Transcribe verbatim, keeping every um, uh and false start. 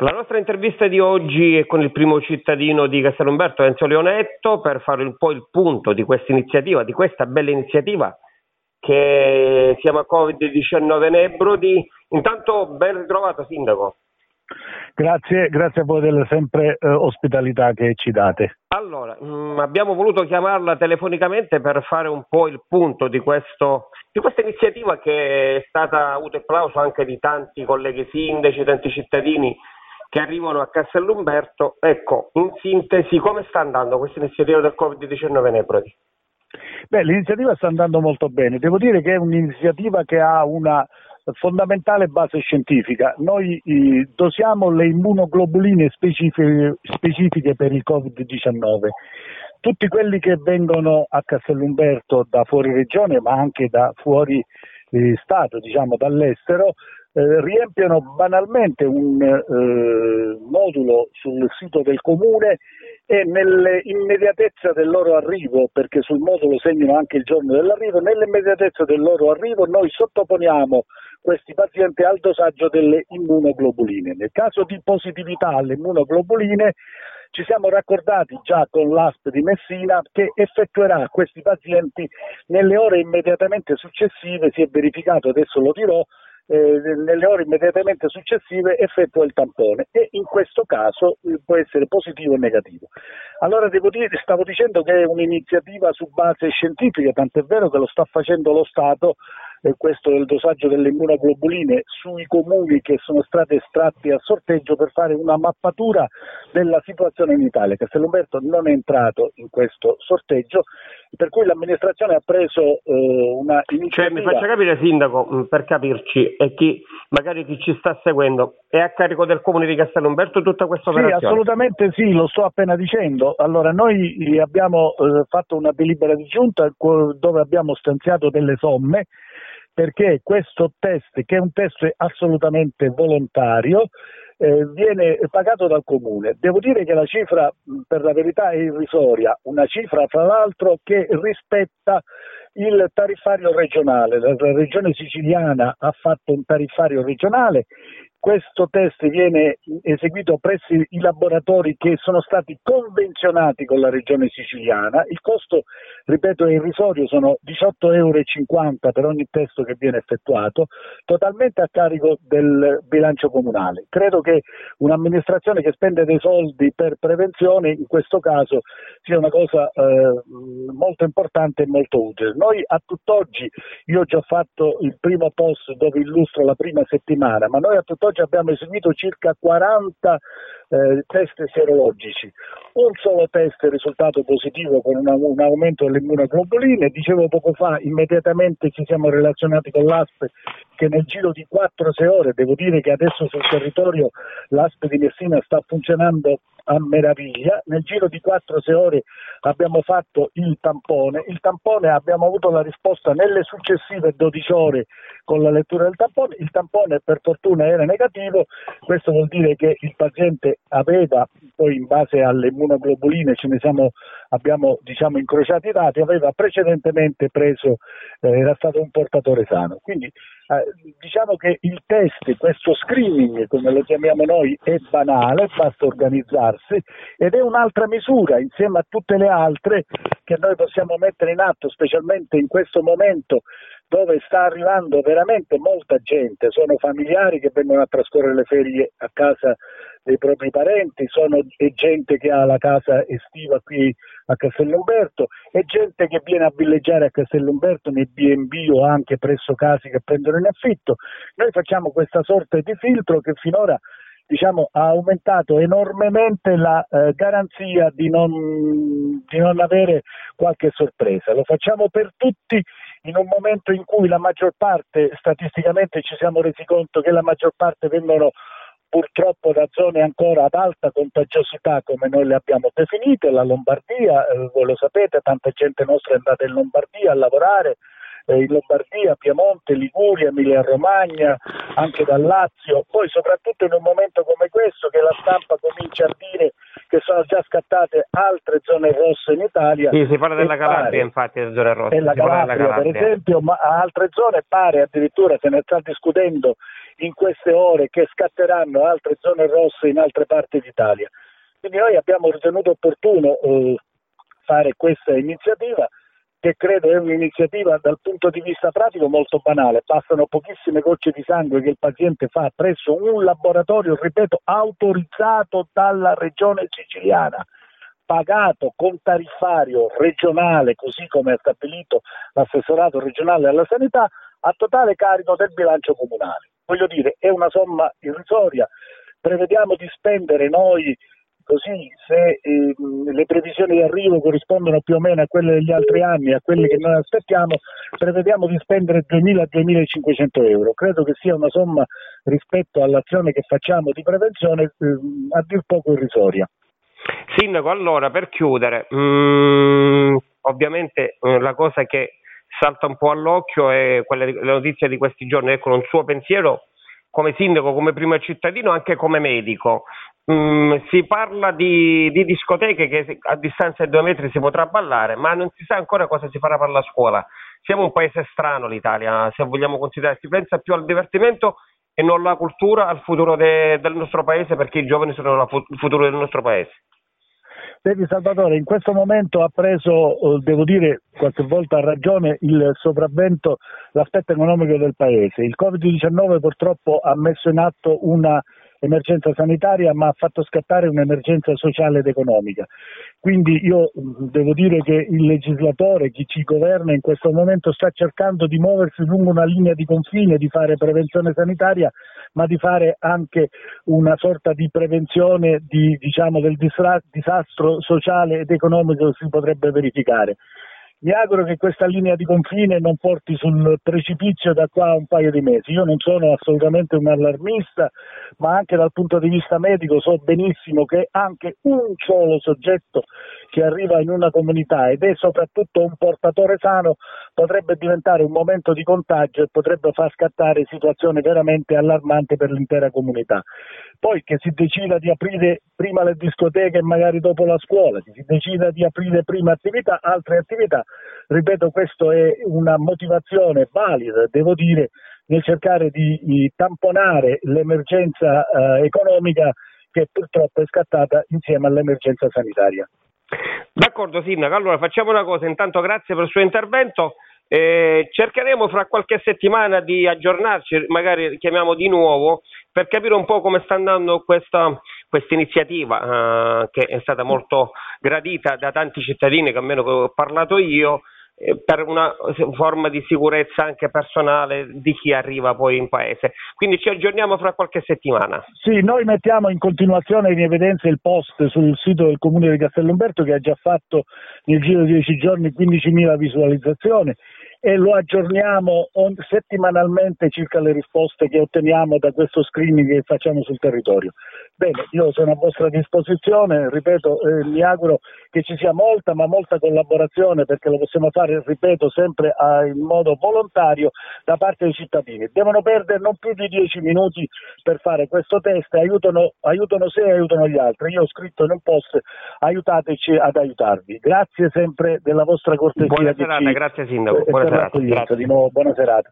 La nostra intervista di oggi è con il primo cittadino di Castell'Umberto, Enzo Lionetto, per fare un po' il punto di questa iniziativa, di questa bella iniziativa che si chiama covid diciannove Nebrodi. Intanto ben ritrovato, Sindaco. Grazie, grazie a voi della sempre eh, ospitalità che ci date. Allora, mh, abbiamo voluto chiamarla telefonicamente per fare un po' il punto di questo di questa iniziativa che è stata avuto applauso anche di tanti colleghi sindaci, tanti cittadini che arrivano a Castell'Umberto. Ecco, in sintesi, come sta andando questa iniziativa del covid diciannove Nebrodi? Beh, l'iniziativa sta andando molto bene. Devo dire che è un'iniziativa che ha una fondamentale base scientifica. Noi eh, dosiamo le immunoglobuline specifiche, specifiche per il covid diciannove. Tutti quelli che vengono a Castell'Umberto da fuori regione, ma anche da fuori eh, stato, diciamo dall'estero, Eh, riempiono banalmente un eh, modulo sul sito del comune e nell'immediatezza del loro arrivo, perché sul modulo segnano anche il giorno dell'arrivo, nell'immediatezza del loro arrivo noi sottoponiamo questi pazienti al dosaggio delle immunoglobuline. Nel caso di positività alle immunoglobuline ci siamo raccordati già con l'A S P di Messina che effettuerà questi pazienti nelle ore immediatamente successive, si è verificato, adesso lo dirò, Eh, nelle ore immediatamente successive effettua il tampone e in questo caso eh, può essere positivo o negativo. Allora devo dire, stavo dicendo che è un'iniziativa su base scientifica, tant'è vero che lo sta facendo lo Stato, eh, questo del dosaggio delle immunoglobuline sui comuni che sono stati estratti a sorteggio per fare una mappatura della situazione in Italia. Castell'Umberto non è entrato in questo sorteggio, per cui l'amministrazione ha preso eh, una iniziativa. Cioè, mi faccia capire, Sindaco, per capirci, e chi magari chi ci sta seguendo, è a carico del comune di Castell'Umberto tutta questa operazione? Sì, assolutamente sì, lo sto appena dicendo. Allora noi abbiamo eh, fatto una delibera di giunta dove abbiamo stanziato delle somme perché questo test, che è un test assolutamente volontario, Eh, viene pagato dal comune. Devo dire che la cifra per la verità è irrisoria, una cifra fra l'altro che rispetta il tariffario regionale. La Regione Siciliana ha fatto un tariffario regionale, questo test viene eseguito presso i laboratori che sono stati convenzionati con la Regione Siciliana, il costo, ripeto, è irrisorio, sono diciotto virgola cinquanta euro per ogni test che viene effettuato, totalmente a carico del bilancio comunale. Credo che un'amministrazione che spende dei soldi per prevenzione in questo caso sia una cosa eh, molto importante e molto utile. Noi a tutt'oggi, io ho già fatto il primo post dove illustro la prima settimana, ma noi a tutt'oggi abbiamo eseguito circa quaranta eh, test serologici, un solo test è risultato positivo con una, un aumento delle immunoglobuline, dicevo poco fa immediatamente ci siamo relazionati con l'A S P che nel giro di quattro sei ore, devo dire che adesso sul territorio l'A S P di Messina sta funzionando a meraviglia, nel giro di quattro sei ore abbiamo fatto il tampone, il tampone abbiamo avuto la risposta nelle successive dodici ore con la lettura del tampone, il tampone per fortuna era negativo, questo vuol dire che il paziente aveva, poi in base alle immunoglobuline ce ne siamo, abbiamo diciamo incrociati i dati, aveva precedentemente preso, eh, era stato un portatore sano, quindi eh, diciamo che il test, questo screening come lo chiamiamo noi è banale, basta organizzarlo ed è un'altra misura insieme a tutte le altre che noi possiamo mettere in atto, specialmente in questo momento dove sta arrivando veramente molta gente, sono familiari che vengono a trascorrere le ferie a casa dei propri parenti, sono è gente che ha la casa estiva qui a Castell'Umberto, è gente che viene a villeggiare a Castell'Umberto nei B e B o anche presso case che prendono in affitto. Noi facciamo questa sorta di filtro che finora diciamo ha aumentato enormemente la eh, garanzia di non, di non avere qualche sorpresa. Lo facciamo per tutti in un momento in cui la maggior parte, statisticamente ci siamo resi conto che la maggior parte vengono purtroppo da zone ancora ad alta contagiosità come noi le abbiamo definite, la Lombardia, eh, voi lo sapete, tanta gente nostra è andata in Lombardia a lavorare, in Lombardia, Piemonte, Liguria, Emilia-Romagna, anche dal Lazio, poi soprattutto in un momento come questo che la stampa comincia a dire che sono già scattate altre zone rosse in Italia. Sì, si parla della Calabria, infatti, della zona rossa. Della Calabria, per esempio, ma altre zone pare addirittura se ne sta discutendo in queste ore, che scatteranno altre zone rosse in altre parti d'Italia. Quindi noi abbiamo ritenuto opportuno eh, fare questa iniziativa, che credo è un'iniziativa dal punto di vista pratico molto banale. Bastano pochissime gocce di sangue che il paziente fa presso un laboratorio, ripeto, autorizzato dalla Regione Siciliana, pagato con tariffario regionale, così come ha stabilito l'assessorato regionale alla sanità, a totale carico del bilancio comunale. Voglio dire, è una somma irrisoria. Prevediamo di spendere noi, così, se eh, le previsioni di arrivo corrispondono più o meno a quelle degli altri anni, a quelle che noi aspettiamo, prevediamo di spendere duemila a duemilacinquecento euro. Credo che sia una somma, rispetto all'azione che facciamo di prevenzione, eh, a dir poco irrisoria. Sindaco, allora, per chiudere, mh, ovviamente mh, la cosa che salta un po' all'occhio è quella di, la notizia di questi giorni. Ecco, un suo pensiero come sindaco, come primo cittadino, anche come medico. Mm, si parla di, di discoteche che a distanza di due metri si potrà ballare, ma non si sa ancora cosa si farà per la scuola. Siamo un paese strano, l'Italia, se vogliamo considerare, si pensa più al divertimento e non alla cultura, al futuro de, del nostro paese, perché i giovani sono la fu- il futuro del nostro paese. Vedi Salvatore, in questo momento ha preso, devo dire qualche volta a ragione, il sopravvento l'aspetto economico del paese. Il covid diciannove purtroppo ha messo in atto una emergenza sanitaria, ma ha fatto scattare un'emergenza sociale ed economica. Quindi io devo dire che il legislatore, chi ci governa in questo momento, sta cercando di muoversi lungo una linea di confine, di fare prevenzione sanitaria, ma di fare anche una sorta di prevenzione di, diciamo, del disra- disastro sociale ed economico che si potrebbe verificare. Mi auguro che questa linea di confine non porti sul precipizio da qua a un paio di mesi. Io non sono assolutamente un allarmista, ma anche dal punto di vista medico so benissimo che anche un solo soggetto che arriva in una comunità ed è soprattutto un portatore sano potrebbe diventare un momento di contagio e potrebbe far scattare situazioni veramente allarmanti per l'intera comunità. Poi che si decida di aprire prima le discoteche e magari dopo la scuola, che si decida di aprire prima attività, altre attività, ripeto, questa è una motivazione valida, devo dire, nel cercare di, di tamponare l'emergenza eh, economica che purtroppo è scattata insieme all'emergenza sanitaria. D'accordo Sindaco, allora facciamo una cosa, intanto grazie per il suo intervento, eh, cercheremo fra qualche settimana di aggiornarci, magari chiamiamo di nuovo per capire un po' come sta andando questa iniziativa eh, che è stata molto gradita da tanti cittadini che almeno ho parlato io, eh, per una forma di sicurezza anche personale di chi arriva poi in paese. Quindi ci aggiorniamo fra qualche settimana. Sì, noi mettiamo in continuazione in evidenza il post sul sito del Comune di Castell'Umberto, che ha già fatto nel giro di dieci giorni quindicimila visualizzazioni, e lo aggiorniamo settimanalmente circa le risposte che otteniamo da questo screening che facciamo sul territorio. Bene, io sono a vostra disposizione, ripeto, eh, mi auguro che ci sia molta ma molta collaborazione, perché lo possiamo fare, ripeto, sempre a, in modo volontario da parte dei cittadini. Devono perdere non più di dieci minuti per fare questo test, aiutano, aiutano se aiutano gli altri. Io ho scritto in un post, aiutateci ad aiutarvi. Grazie sempre della vostra cortesia. Buona serata, grazie Sindaco. Buona serata. Di nuovo, buona serata.